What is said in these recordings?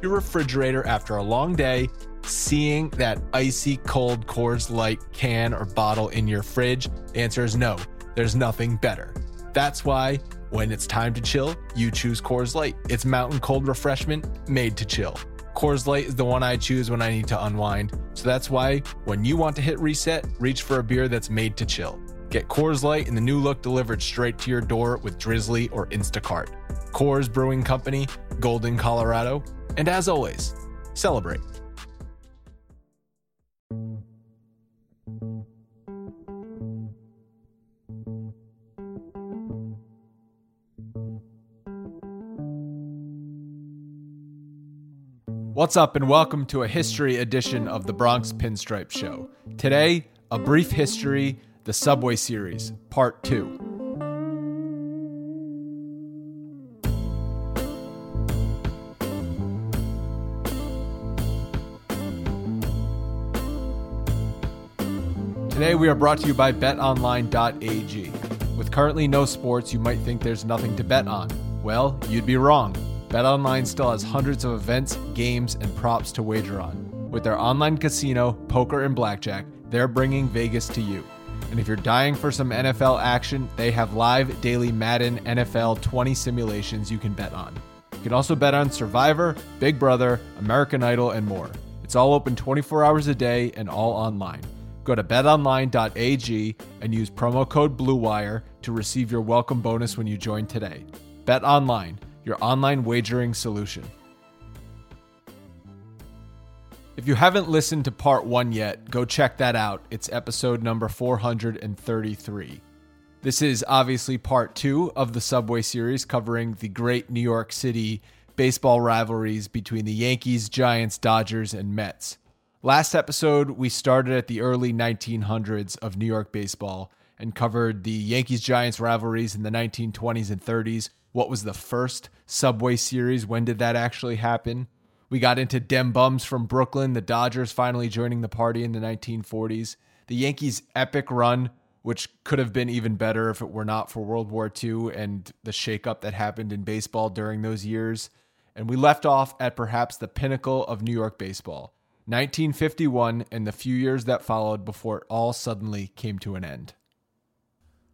your refrigerator after a long day, seeing that icy cold Coors Light can or bottle in your fridge? The answer is no, there's nothing better. That's why when it's time to chill, you choose Coors Light. It's mountain cold refreshment made to chill. Coors Light is the one I choose when I need to unwind. So that's why when you want to hit reset, reach for a beer that's made to chill. Get Coors Light in the new look delivered straight to your door with Drizzly or Instacart. Coors Brewing Company, Golden, Colorado. And as always, celebrate. What's up, and welcome to a history edition of the Bronx Pinstripe Show. Today, a brief history, the Subway Series, Part 2. Today we are brought to you by BetOnline.AG. With currently no sports, you might think there's nothing to bet on. Well, you'd be wrong. BetOnline still has hundreds of events, games, and props to wager on. With their online casino, poker, and blackjack, they're bringing Vegas to you. And if you're dying for some NFL action, they have live daily Madden NFL 20 simulations you can bet on. You can also bet on Survivor, Big Brother, American Idol, and more. It's all open 24 hours a day and all online. Go to betonline.ag and use promo code BLUEWIRE to receive your welcome bonus when you join today. BetOnline, your online wagering solution. If you haven't listened to part 1 yet, go check that out. It's episode number 433. This is obviously part 2 of the Subway Series, covering the great New York City baseball rivalries between the Yankees, Giants, Dodgers, and Mets. Last episode, we started at the early 1900s of New York baseball and covered the Yankees-Giants rivalries in the 1920s and 30s. What was the first Subway Series? When did that actually happen? We got into Dem Bums from Brooklyn, the Dodgers finally joining the party in the 1940s, the Yankees' epic run which could have been even better if it were not for World War II and the shakeup that happened in baseball during those years. And we left off at perhaps the pinnacle of New York baseball, 1951 and the few years that followed before it all suddenly came to an end.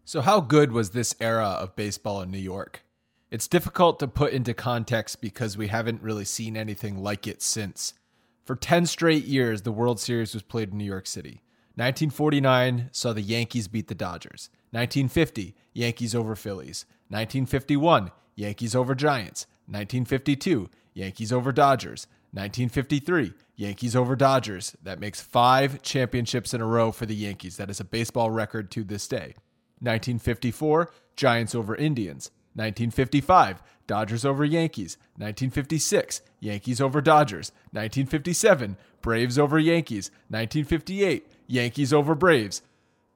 So how good was this era of baseball in New York? It's difficult to put into context because we haven't really seen anything like it since. For 10 straight years, the World Series was played in New York City. 1949 saw the Yankees beat the Dodgers. 1950, Yankees over Phillies. 1951, Yankees over Giants. 1952, Yankees over Dodgers. 1953, Yankees over Dodgers. That makes 5 championships in a row for the Yankees. That is a baseball record to this day. 1954, Giants over Indians. 1955, Dodgers over Yankees. 1956, Yankees over Dodgers. 1957, Braves over Yankees. 1958, Yankees over Braves.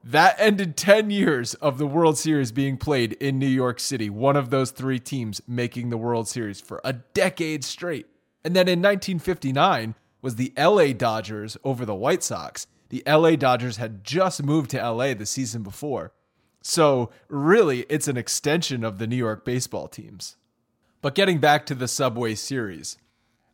That ended 10 years of the World Series being played in New York City, one of those 3 teams making the World Series for a decade straight. And then in 1959 was the LA Dodgers over the White Sox. The LA Dodgers had just moved to LA the season before. So really, it's an extension of the New York baseball teams. But getting back to the Subway Series.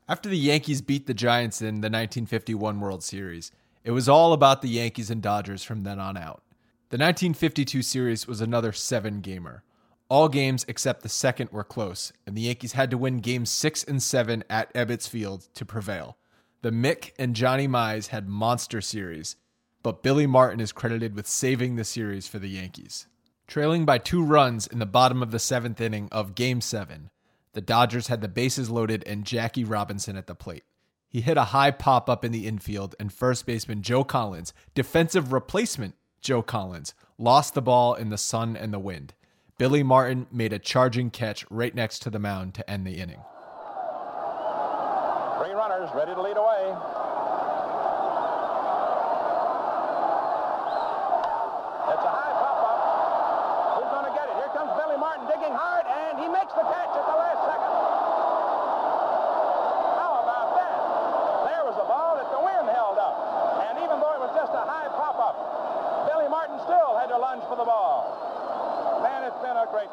After the Yankees beat the Giants in the 1951 World Series, it was all about the Yankees and Dodgers from then on out. The 1952 series was another 7-gamer. All games except the second were close, and the Yankees had to win games 6 and 7 at Ebbets Field to prevail. The Mick and Johnny Mize had monster series, but Billy Martin is credited with saving the series for the Yankees. Trailing by 2 runs in the bottom of the 7th inning of Game 7, the Dodgers had the bases loaded and Jackie Robinson at the plate. He hit a high pop-up in the infield, and first baseman Joe Collins, defensive replacement Joe Collins, lost the ball in the sun and the wind. Billy Martin made a charging catch right next to the mound to end the inning. 3 runners ready to lead away. It's a high pop-up. Who's going to get it? Here comes Billy Martin digging hard, and he makes the catch at the last second.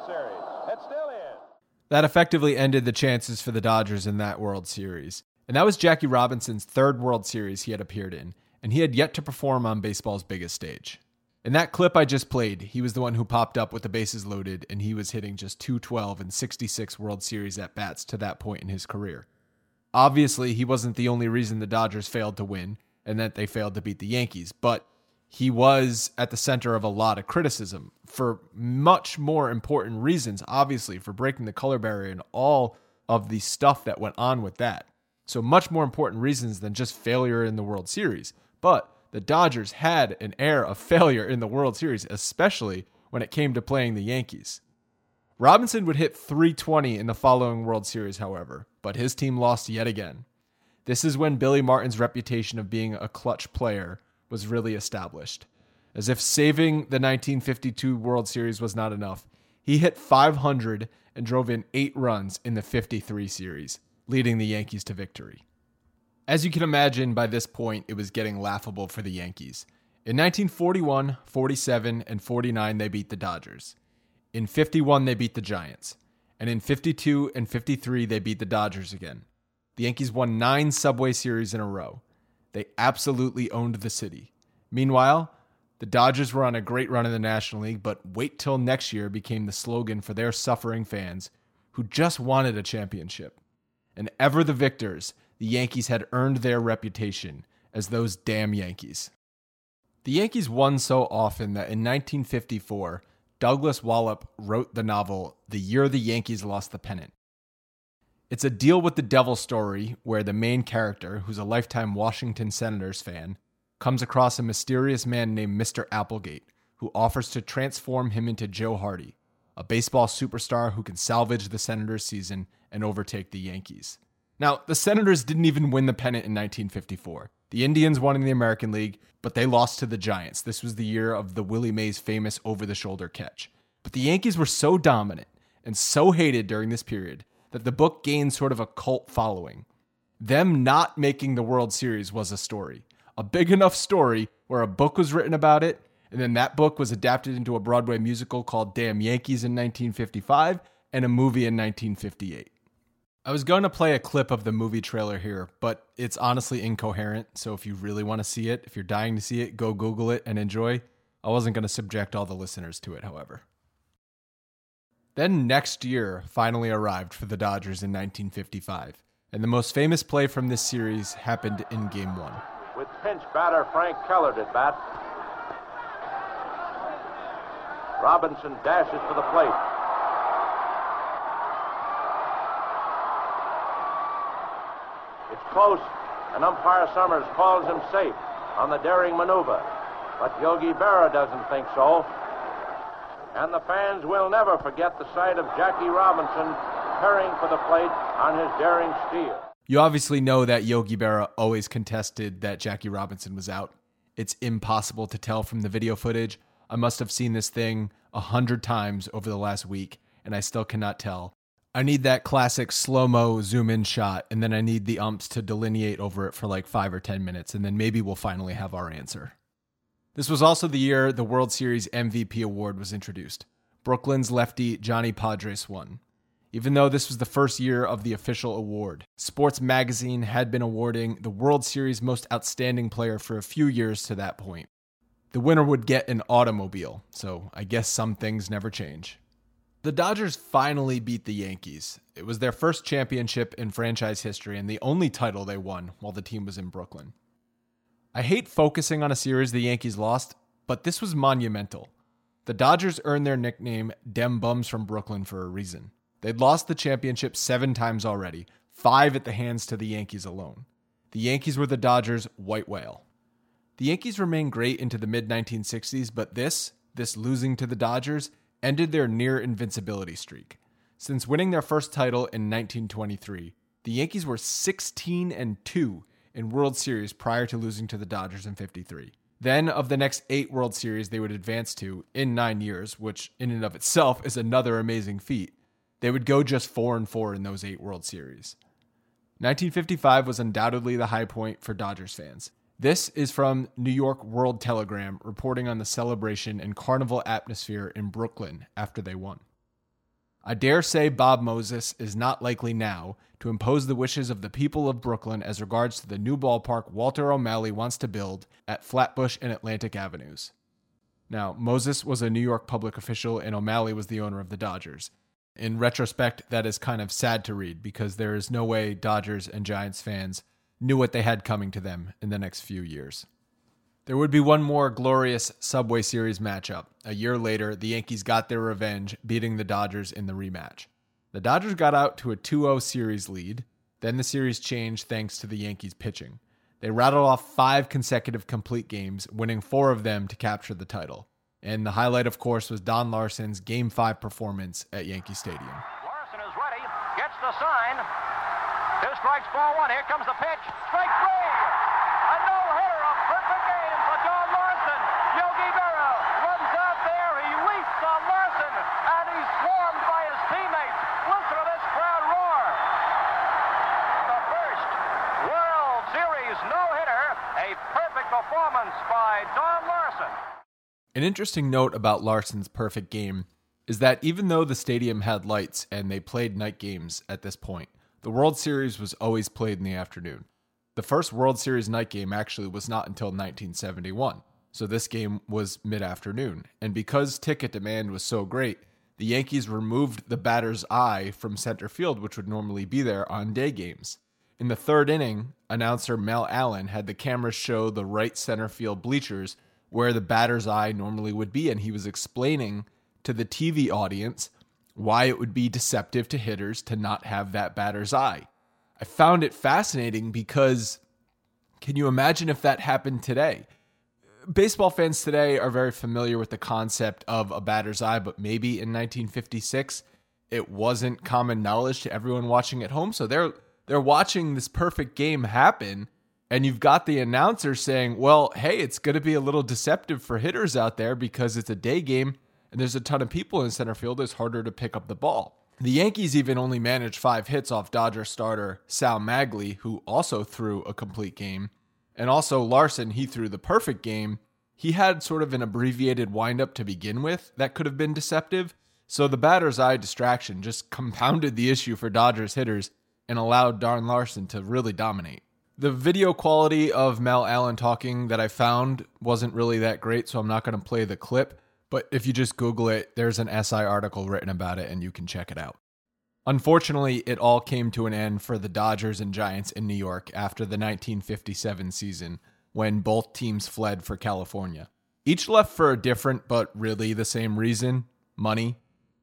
Series. It still is. That effectively ended the chances for the Dodgers in that World Series. And that was Jackie Robinson's 3rd World Series he had appeared in, and he had yet to perform on baseball's biggest stage. In that clip I just played, he was the one who popped up with the bases loaded, and he was hitting just .212 and 66 World Series at-bats to that point in his career. Obviously, he wasn't the only reason the Dodgers failed to win and that they failed to beat the Yankees, but he was at the center of a lot of criticism for much more important reasons, obviously, for breaking the color barrier and all of the stuff that went on with that. So much more important reasons than just failure in the World Series. But the Dodgers had an air of failure in the World Series, especially when it came to playing the Yankees. Robinson would hit .320 in the following World Series, however, but his team lost yet again. This is when Billy Martin's reputation of being a clutch player was really established. As if saving the 1952 World Series was not enough, he hit .500 and drove in 8 runs in the 53 series, leading the Yankees to victory. As you can imagine, by this point, it was getting laughable for the Yankees. In 1941, 47, and 49, they beat the Dodgers. In 51, they beat the Giants. And in 52 and 53, they beat the Dodgers again. The Yankees won 9 Subway Series in a row. They absolutely owned the city. Meanwhile, the Dodgers were on a great run in the National League, but "wait till next year" became the slogan for their suffering fans who just wanted a championship. And ever the victors, the Yankees had earned their reputation as those damn Yankees. The Yankees won so often that in 1954, Douglas Wallop wrote the novel The Year the Yankees Lost the Pennant. It's a deal with the devil story where the main character, who's a lifetime Washington Senators fan, comes across a mysterious man named Mr. Applegate, who offers to transform him into Joe Hardy, a baseball superstar who can salvage the Senators' season and overtake the Yankees. Now, the Senators didn't even win the pennant in 1954. The Indians won in the American League, but they lost to the Giants. This was the year of the Willie Mays famous over-the-shoulder catch. But the Yankees were so dominant and so hated during this period that the book gained sort of a cult following. Them not making the World Series was a story. A big enough story where a book was written about it And then that book was adapted into a Broadway musical called Damn Yankees in 1955 and a movie in 1958. I was going to play a clip of the movie trailer here, but it's honestly incoherent. So if you really want to see it, if you're dying to see it, go Google it and enjoy. I wasn't going to subject all the listeners to it, however. Then next year finally arrived for the Dodgers in 1955, and the most famous play from this series happened in Game 1. With pinch batter Frank Keller at bat, Robinson dashes for the plate. It's close, and umpire Summers calls him safe on the daring maneuver. But Yogi Berra doesn't think so. And the fans will never forget the sight of Jackie Robinson tearing for the plate on his daring steal. You obviously know that Yogi Berra always contested that Jackie Robinson was out. It's impossible to tell from the video footage. I must have seen this thing 100 times over the last week, and I still cannot tell. I need that classic slow-mo zoom-in shot, and then I need the umps to delineate over it for like 5 or 10 minutes, and then maybe we'll finally have our answer. This was also the year the World Series MVP award was introduced. Brooklyn's lefty Johnny Padres won. Even though this was the first year of the official award, Sports Magazine had been awarding the World Series Most Outstanding Player for a few years to that point. The winner would get an automobile, so I guess some things never change. The Dodgers finally beat the Yankees. It was their first championship in franchise history and the only title they won while the team was in Brooklyn. I hate focusing on a series the Yankees lost, but this was monumental. The Dodgers earned their nickname Dem Bums from Brooklyn for a reason. They'd lost the championship 7 times already, 5 at the hands to the Yankees alone. The Yankees were the Dodgers' white whale. The Yankees remained great into the mid-1960s, but this losing to the Dodgers, ended their near-invincibility streak. Since winning their first title in 1923, the Yankees were 16-2 in World Series prior to losing to the Dodgers in 1953. Then, of the next 8 World Series they would advance to in 9 years, which in and of itself is another amazing feat, they would go just 4-4 in those 8 World Series. 1955 was undoubtedly the high point for Dodgers fans. This is from New York World Telegram reporting on the celebration and carnival atmosphere in Brooklyn after they won. I dare say Bob Moses is not likely now to impose the wishes of the people of Brooklyn as regards to the new ballpark Walter O'Malley wants to build at Flatbush and Atlantic Avenues. Now, Moses was a New York public official and O'Malley was the owner of the Dodgers. In retrospect, that is kind of sad to read because there is no way Dodgers and Giants fans knew what they had coming to them in the next few years. There would be one more glorious Subway Series matchup. A year later, the Yankees got their revenge, beating the Dodgers in the rematch. The Dodgers got out to a 2-0 series lead. Then the series changed thanks to the Yankees pitching. They rattled off 5 consecutive complete games, winning 4 of them to capture the title. And the highlight, of course, was Don Larsen's Game 5 performance at Yankee Stadium. Larsen is ready, gets the sign. 2 strikes, ball one. Here comes the pitch. Strike 3. A no-hitter, a perfect game for Don Larsen. Yogi Berra runs out there. He weeps on Larsen, and he's swarmed by his teammates. Listen to this crowd roar. The first World Series no-hitter, a perfect performance by Don Larsen. An interesting note about Larsen's perfect game is that even though the stadium had lights and they played night games at this point, the World Series was always played in the afternoon. The first World Series night game actually was not until 1971, so this game was mid-afternoon. And because ticket demand was so great, the Yankees removed the batter's eye from center field, which would normally be there on day games. In the third inning, announcer Mel Allen had the camera show the right center field bleachers where the batter's eye normally would be, and he was explaining to the TV audience why it would be deceptive to hitters to not have that batter's eye. I found it fascinating because can you imagine if that happened today? Baseball fans today are very familiar with the concept of a batter's eye, but maybe in 1956, it wasn't common knowledge to everyone watching at home. So they're watching this perfect game happen, and you've got the announcer saying, well, hey, it's going to be a little deceptive for hitters out there because it's a day game. And there's a ton of people in center field, it's harder to pick up the ball. The Yankees even only managed 5 hits off Dodger starter Sal Maglie, who also threw a complete game. And also Larsen, he threw the perfect game. he had sort of an abbreviated windup to begin with that could have been deceptive. So the batter's eye distraction just compounded the issue for Dodgers hitters and allowed Darren Larson to really dominate. The video quality of Mal Allen talking that I found wasn't really that great, so I'm not going to play the clip. But if you just Google it, there's an SI article written about it and you can check it out. Unfortunately, it all came to an end for the Dodgers and Giants in New York after the 1957 season, when both teams fled for California. Each left for a different but really the same reason: money.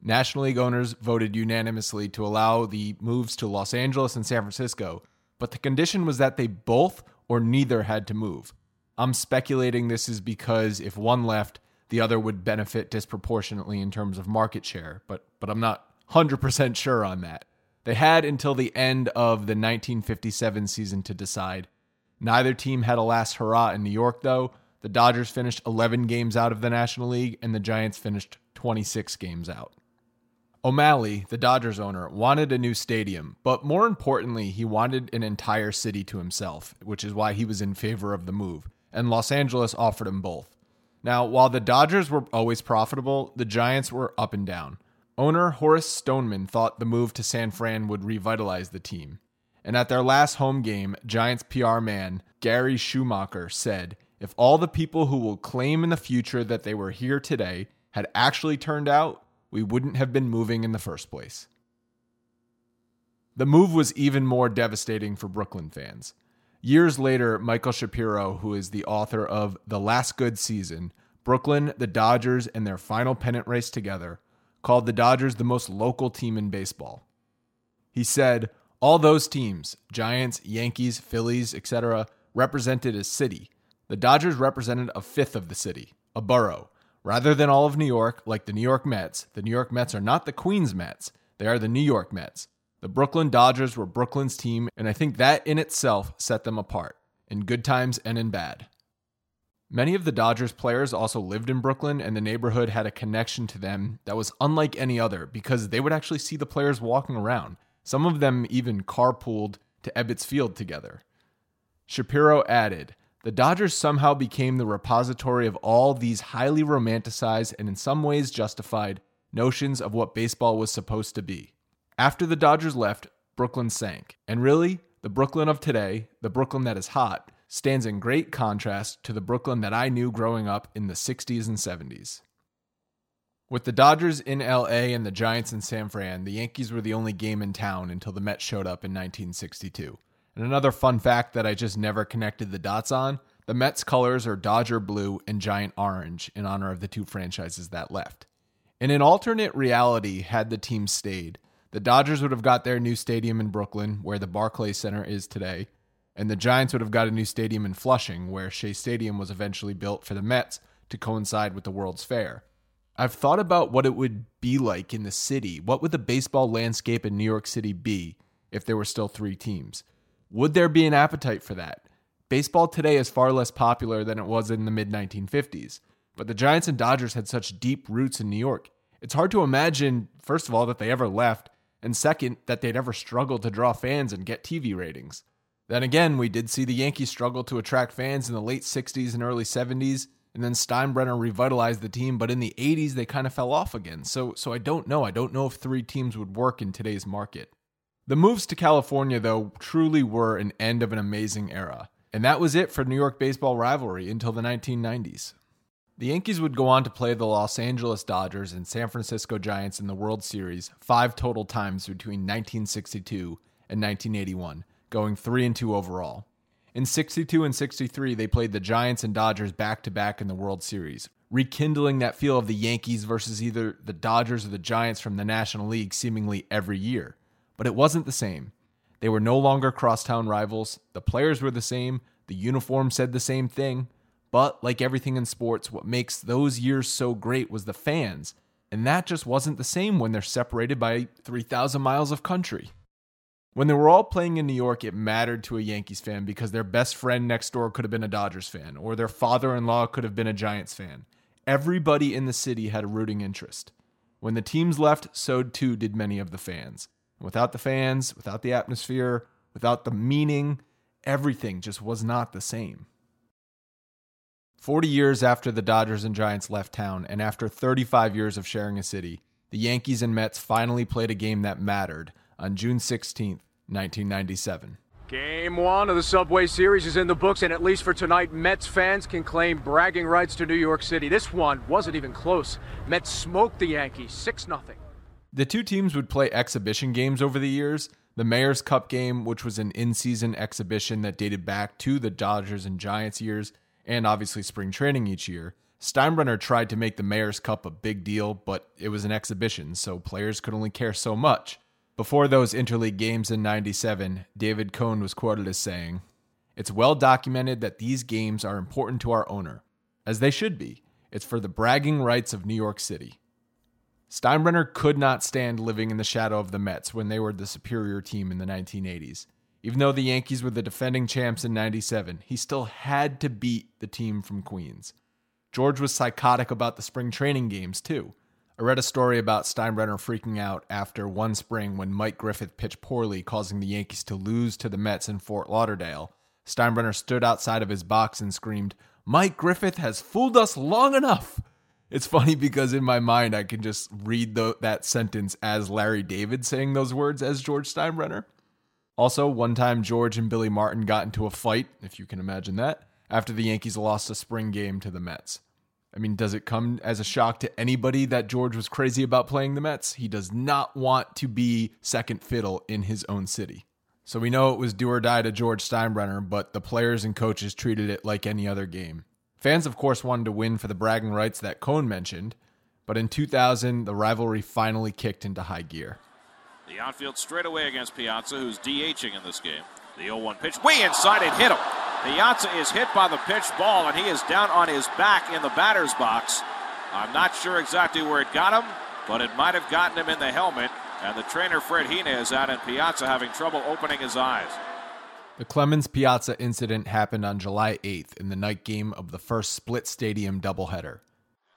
National League owners voted unanimously to allow the moves to Los Angeles and San Francisco, but the condition was that they both or neither had to move. I'm speculating this is because if one left, the other would benefit disproportionately in terms of market share, but I'm not 100% sure on that. They had until the end of the 1957 season to decide. Neither team had a last hurrah in New York, though. The Dodgers finished 11 games out of the National League, and the Giants finished 26 games out. O'Malley, the Dodgers owner, wanted a new stadium, but more importantly, he wanted an entire city to himself, which is why he was in favor of the move, and Los Angeles offered him both. Now, while the Dodgers were always profitable, the Giants were up and down. Owner Horace Stoneman thought the move to San Fran would revitalize the team. And at their last home game, Giants PR man Gary Schumacher said, "If all the people who will claim in the future that they were here today had actually turned out, we wouldn't have been moving in the first place." The move was even more devastating for Brooklyn fans. Years later, Michael Shapiro, who is the author of The Last Good Season, Brooklyn, the Dodgers, and Their Final Pennant Race Together, called the Dodgers the most local team in baseball. He said, "All those teams, Giants, Yankees, Phillies, etc., represented a city. The Dodgers represented a fifth of the city, a borough. Rather than all of New York, like the New York Mets, the New York Mets are not the Queens Mets. They are the New York Mets. The Brooklyn Dodgers were Brooklyn's team, and I think that in itself set them apart, in good times and in bad." Many of the Dodgers players also lived in Brooklyn, and the neighborhood had a connection to them that was unlike any other because they would actually see the players walking around. Some of them even carpooled to Ebbets Field together. Shapiro added, "The Dodgers somehow became the repository of all these highly romanticized and in some ways justified notions of what baseball was supposed to be. After the Dodgers left, Brooklyn sank. And really, the Brooklyn of today, the Brooklyn that is hot, stands in great contrast to the Brooklyn that I knew growing up in the 60s and 70s." With the Dodgers in LA and the Giants in San Fran, the Yankees were the only game in town until the Mets showed up in 1962. And another fun fact that I just never connected the dots on, the Mets colors are Dodger blue and Giant orange in honor of the two franchises that left. In an alternate reality, had the team stayed, the Dodgers would have got their new stadium in Brooklyn, where the Barclays Center is today, and the Giants would have got a new stadium in Flushing, where Shea Stadium was eventually built for the Mets to coincide with the World's Fair. I've thought about what it would be like in the city. What would the baseball landscape in New York City be if there were still three teams? Would there be an appetite for that? Baseball today is far less popular than it was in the mid-1950s, but the Giants and Dodgers had such deep roots in New York. It's hard to imagine, first of all, that they ever left, and second, that they'd ever struggled to draw fans and get TV ratings. Then again, we did see the Yankees struggle to attract fans in the late 60s and early 70s, and then Steinbrenner revitalized the team, but in the 80s, they kind of fell off again. So I don't know if three teams would work in today's market. The moves to California, though, truly were an end of an amazing era. And that was it for New York baseball rivalry until the 1990s. The Yankees would go on to play the Los Angeles Dodgers and San Francisco Giants in the World Series 5 total times between 1962 and 1981. Going 3-2 overall. In 62 and 63, they played the Giants and Dodgers back-to-back in the World Series, rekindling that feel of the Yankees versus either the Dodgers or the Giants from the National League seemingly every year. But it wasn't the same. They were no longer crosstown rivals, the players were the same, the uniform said the same thing, but like everything in sports, what makes those years so great was the fans, and that just wasn't the same when they're separated by 3,000 miles of country. When they were all playing in New York, it mattered to a Yankees fan because their best friend next door could have been a Dodgers fan, or their father-in-law could have been a Giants fan. Everybody in the city had a rooting interest. When the teams left, so too did many of the fans. Without the fans, without the atmosphere, without the meaning, everything just was not the same. 40 years after the Dodgers and Giants left town, and after 35 years of sharing a city, the Yankees and Mets finally played a game that mattered on June 16th, 1997. Game one of the Subway Series is in the books, and at least for tonight, Mets fans can claim bragging rights to New York City. This one wasn't even close. Mets smoked the Yankees 6-0. The two teams would play exhibition games over the years. The Mayor's Cup game, which was an in-season exhibition that dated back to the Dodgers and Giants years, and obviously spring training each year. Steinbrenner tried to make the Mayor's Cup a big deal, but it was an exhibition, so players could only care so much. Before those interleague games in 97, David Cohn was quoted as saying, "It's well documented that these games are important to our owner, as they should be. It's for the bragging rights of New York City." Steinbrenner could not stand living in the shadow of the Mets when they were the superior team in the 1980s. Even though the Yankees were the defending champs in 97, he still had to beat the team from Queens. George was psychotic about the spring training games, too. I read a story about Steinbrenner freaking out after one spring when Mike Griffith pitched poorly, causing the Yankees to lose to the Mets in Fort Lauderdale. Steinbrenner stood outside of his box and screamed, "Mike Griffith has fooled us long enough." It's funny because in my mind, I can just read that sentence as Larry David saying those words as George Steinbrenner. Also, one time George and Billy Martin got into a fight, if you can imagine that, after the Yankees lost a spring game to the Mets. I mean, does it come as a shock to anybody that George was crazy about playing the Mets? He does not want to be second fiddle in his own city. So we know it was do or die to George Steinbrenner, but the players and coaches treated it like any other game. Fans, of course, wanted to win for the bragging rights that Cohn mentioned, but in 2000, the rivalry finally kicked into high gear. The outfield straight away against Piazza, who's DHing in this game. The 0-1 pitch, way inside and hit him. Piazza is hit by the pitch ball, and he is down on his back in the batter's box. I'm not sure exactly where it got him, but it might have gotten him in the helmet. And the trainer, Fred Hina, is out, and Piazza having trouble opening his eyes. The Clemens-Piazza incident happened on July 8th in the night game of the first split stadium doubleheader.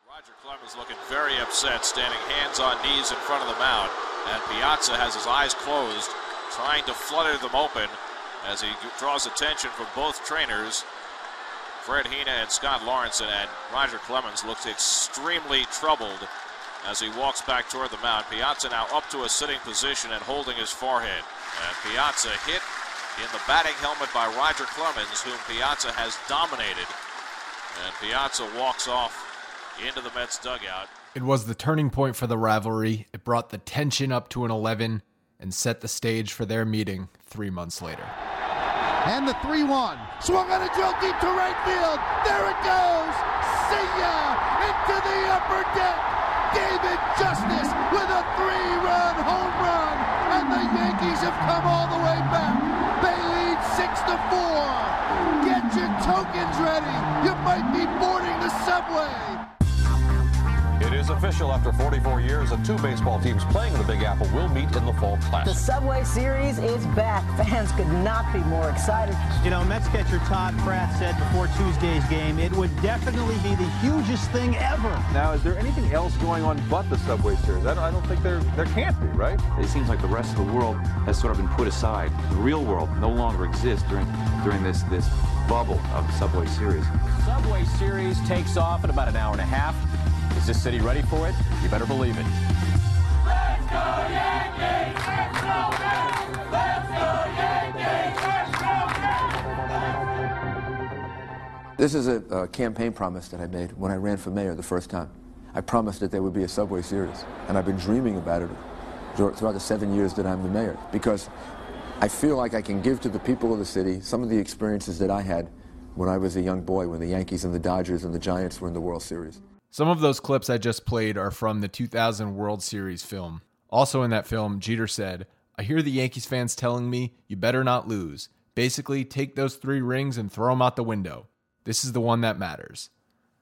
Roger Clemens looking very upset, standing hands on knees in front of the mound. And Piazza has his eyes closed, trying to flutter them open as he draws attention from both trainers, Fred Hina and Scott Lawrenson, and Roger Clemens looks extremely troubled as he walks back toward the mound. Piazza now up to a sitting position and holding his forehead. And Piazza hit in the batting helmet by Roger Clemens, whom Piazza has dominated. And Piazza walks off into the Mets dugout. It was the turning point for the rivalry. It brought the tension up to an 11 and set the stage for their meeting 3 months later. And the 3-1. Swung on a drill deep to right field. There it goes. See ya! Into the upper deck. David Justice with a 3-run home run. And the Yankees have come all the way back. They lead 6-4. Get your tokens ready. You might be boarding the subway. It is official. After 44 years, the two baseball teams playing the Big Apple will meet in the fall classic. The Subway Series is back. Fans could not be more excited. You know, Mets catcher Todd Kraft said before Tuesday's game, it would definitely be the hugest thing ever. Now, is there anything else going on but the Subway Series? I don't think there can't be, right? It seems like the rest of the world has sort of been put aside. The real world no longer exists during this bubble of the Subway Series. The Subway Series takes off in about an hour and a half. Is this city ready for it? You better believe it. Let's go Yankees! Let's go Yankees! Let's go Yankees! Let's go Yankees! This is a campaign promise that I made when I ran for mayor the first time. I promised that there would be a Subway Series, and I've been dreaming about it throughout the 7 years that I'm the mayor, because I feel like I can give to the people of the city some of the experiences that I had when I was a young boy, when the Yankees and the Dodgers and the Giants were in the World Series. Some of those clips I just played are from the 2000 World Series film. Also in that film, Jeter said, "I hear the Yankees fans telling me, you better not lose. Basically, take those 3 rings and throw them out the window. This is the one that matters."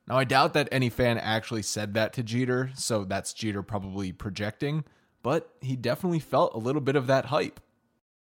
Now, I doubt that any fan actually said that to Jeter, so that's Jeter probably projecting, but he definitely felt a little bit of that hype.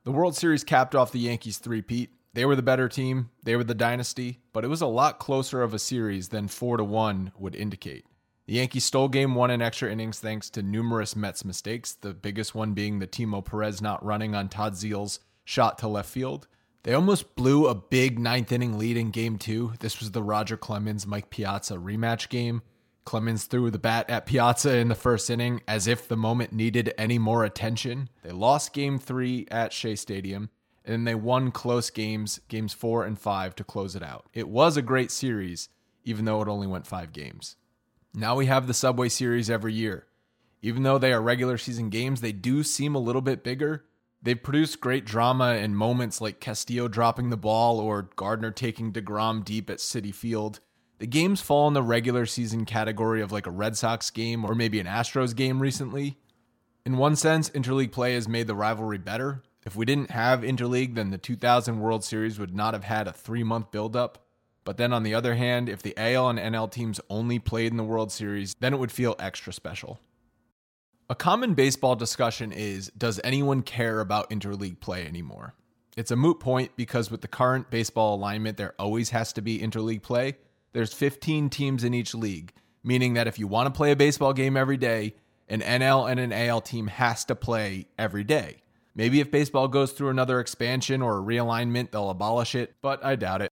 The World Series capped off the Yankees' three-peat. They were the better team, they were the dynasty, but it was a lot closer of a series than 4-1 would indicate. The Yankees stole game one in extra innings thanks to numerous Mets mistakes, the biggest one being the Timo Perez not running on Todd Zeale's shot to left field. They almost blew a big ninth-inning lead in Game 2. This was the Roger Clemens-Mike Piazza rematch game. Clemens threw the bat at Piazza in the first inning as if the moment needed any more attention. They lost Game 3 at Shea Stadium, and then they won close games, Games 4 and 5, to close it out. It was a great series, even though it only went 5 games. Now we have the Subway Series every year. Even though they are regular season games, they do seem a little bit bigger. They've produced great drama in moments like Castillo dropping the ball or Gardner taking DeGrom deep at Citi Field. The games fall in the regular season category of like a Red Sox game or maybe an Astros game recently. In one sense, interleague play has made the rivalry better. If we didn't have interleague, then the 2000 World Series would not have had a 3-month buildup. But then on the other hand, if the AL and NL teams only played in the World Series, then it would feel extra special. A common baseball discussion is, does anyone care about interleague play anymore? It's a moot point because with the current baseball alignment, there always has to be interleague play. There's 15 teams in each league, meaning that if you want to play a baseball game every day, an NL and an AL team has to play every day. Maybe if baseball goes through another expansion or a realignment, they'll abolish it, but I doubt it.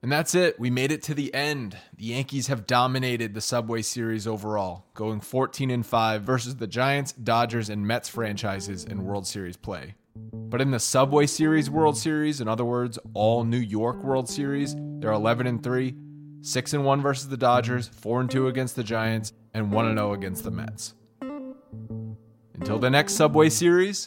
And that's it. We made it to the end. The Yankees have dominated the Subway Series overall, going 14-5 versus the Giants, Dodgers, and Mets franchises in World Series play. But in the Subway Series World Series, in other words, all New York World Series, they're 11-3, 6-1 versus the Dodgers, 4-2 against the Giants, and 1-0 against the Mets. Until the next Subway Series,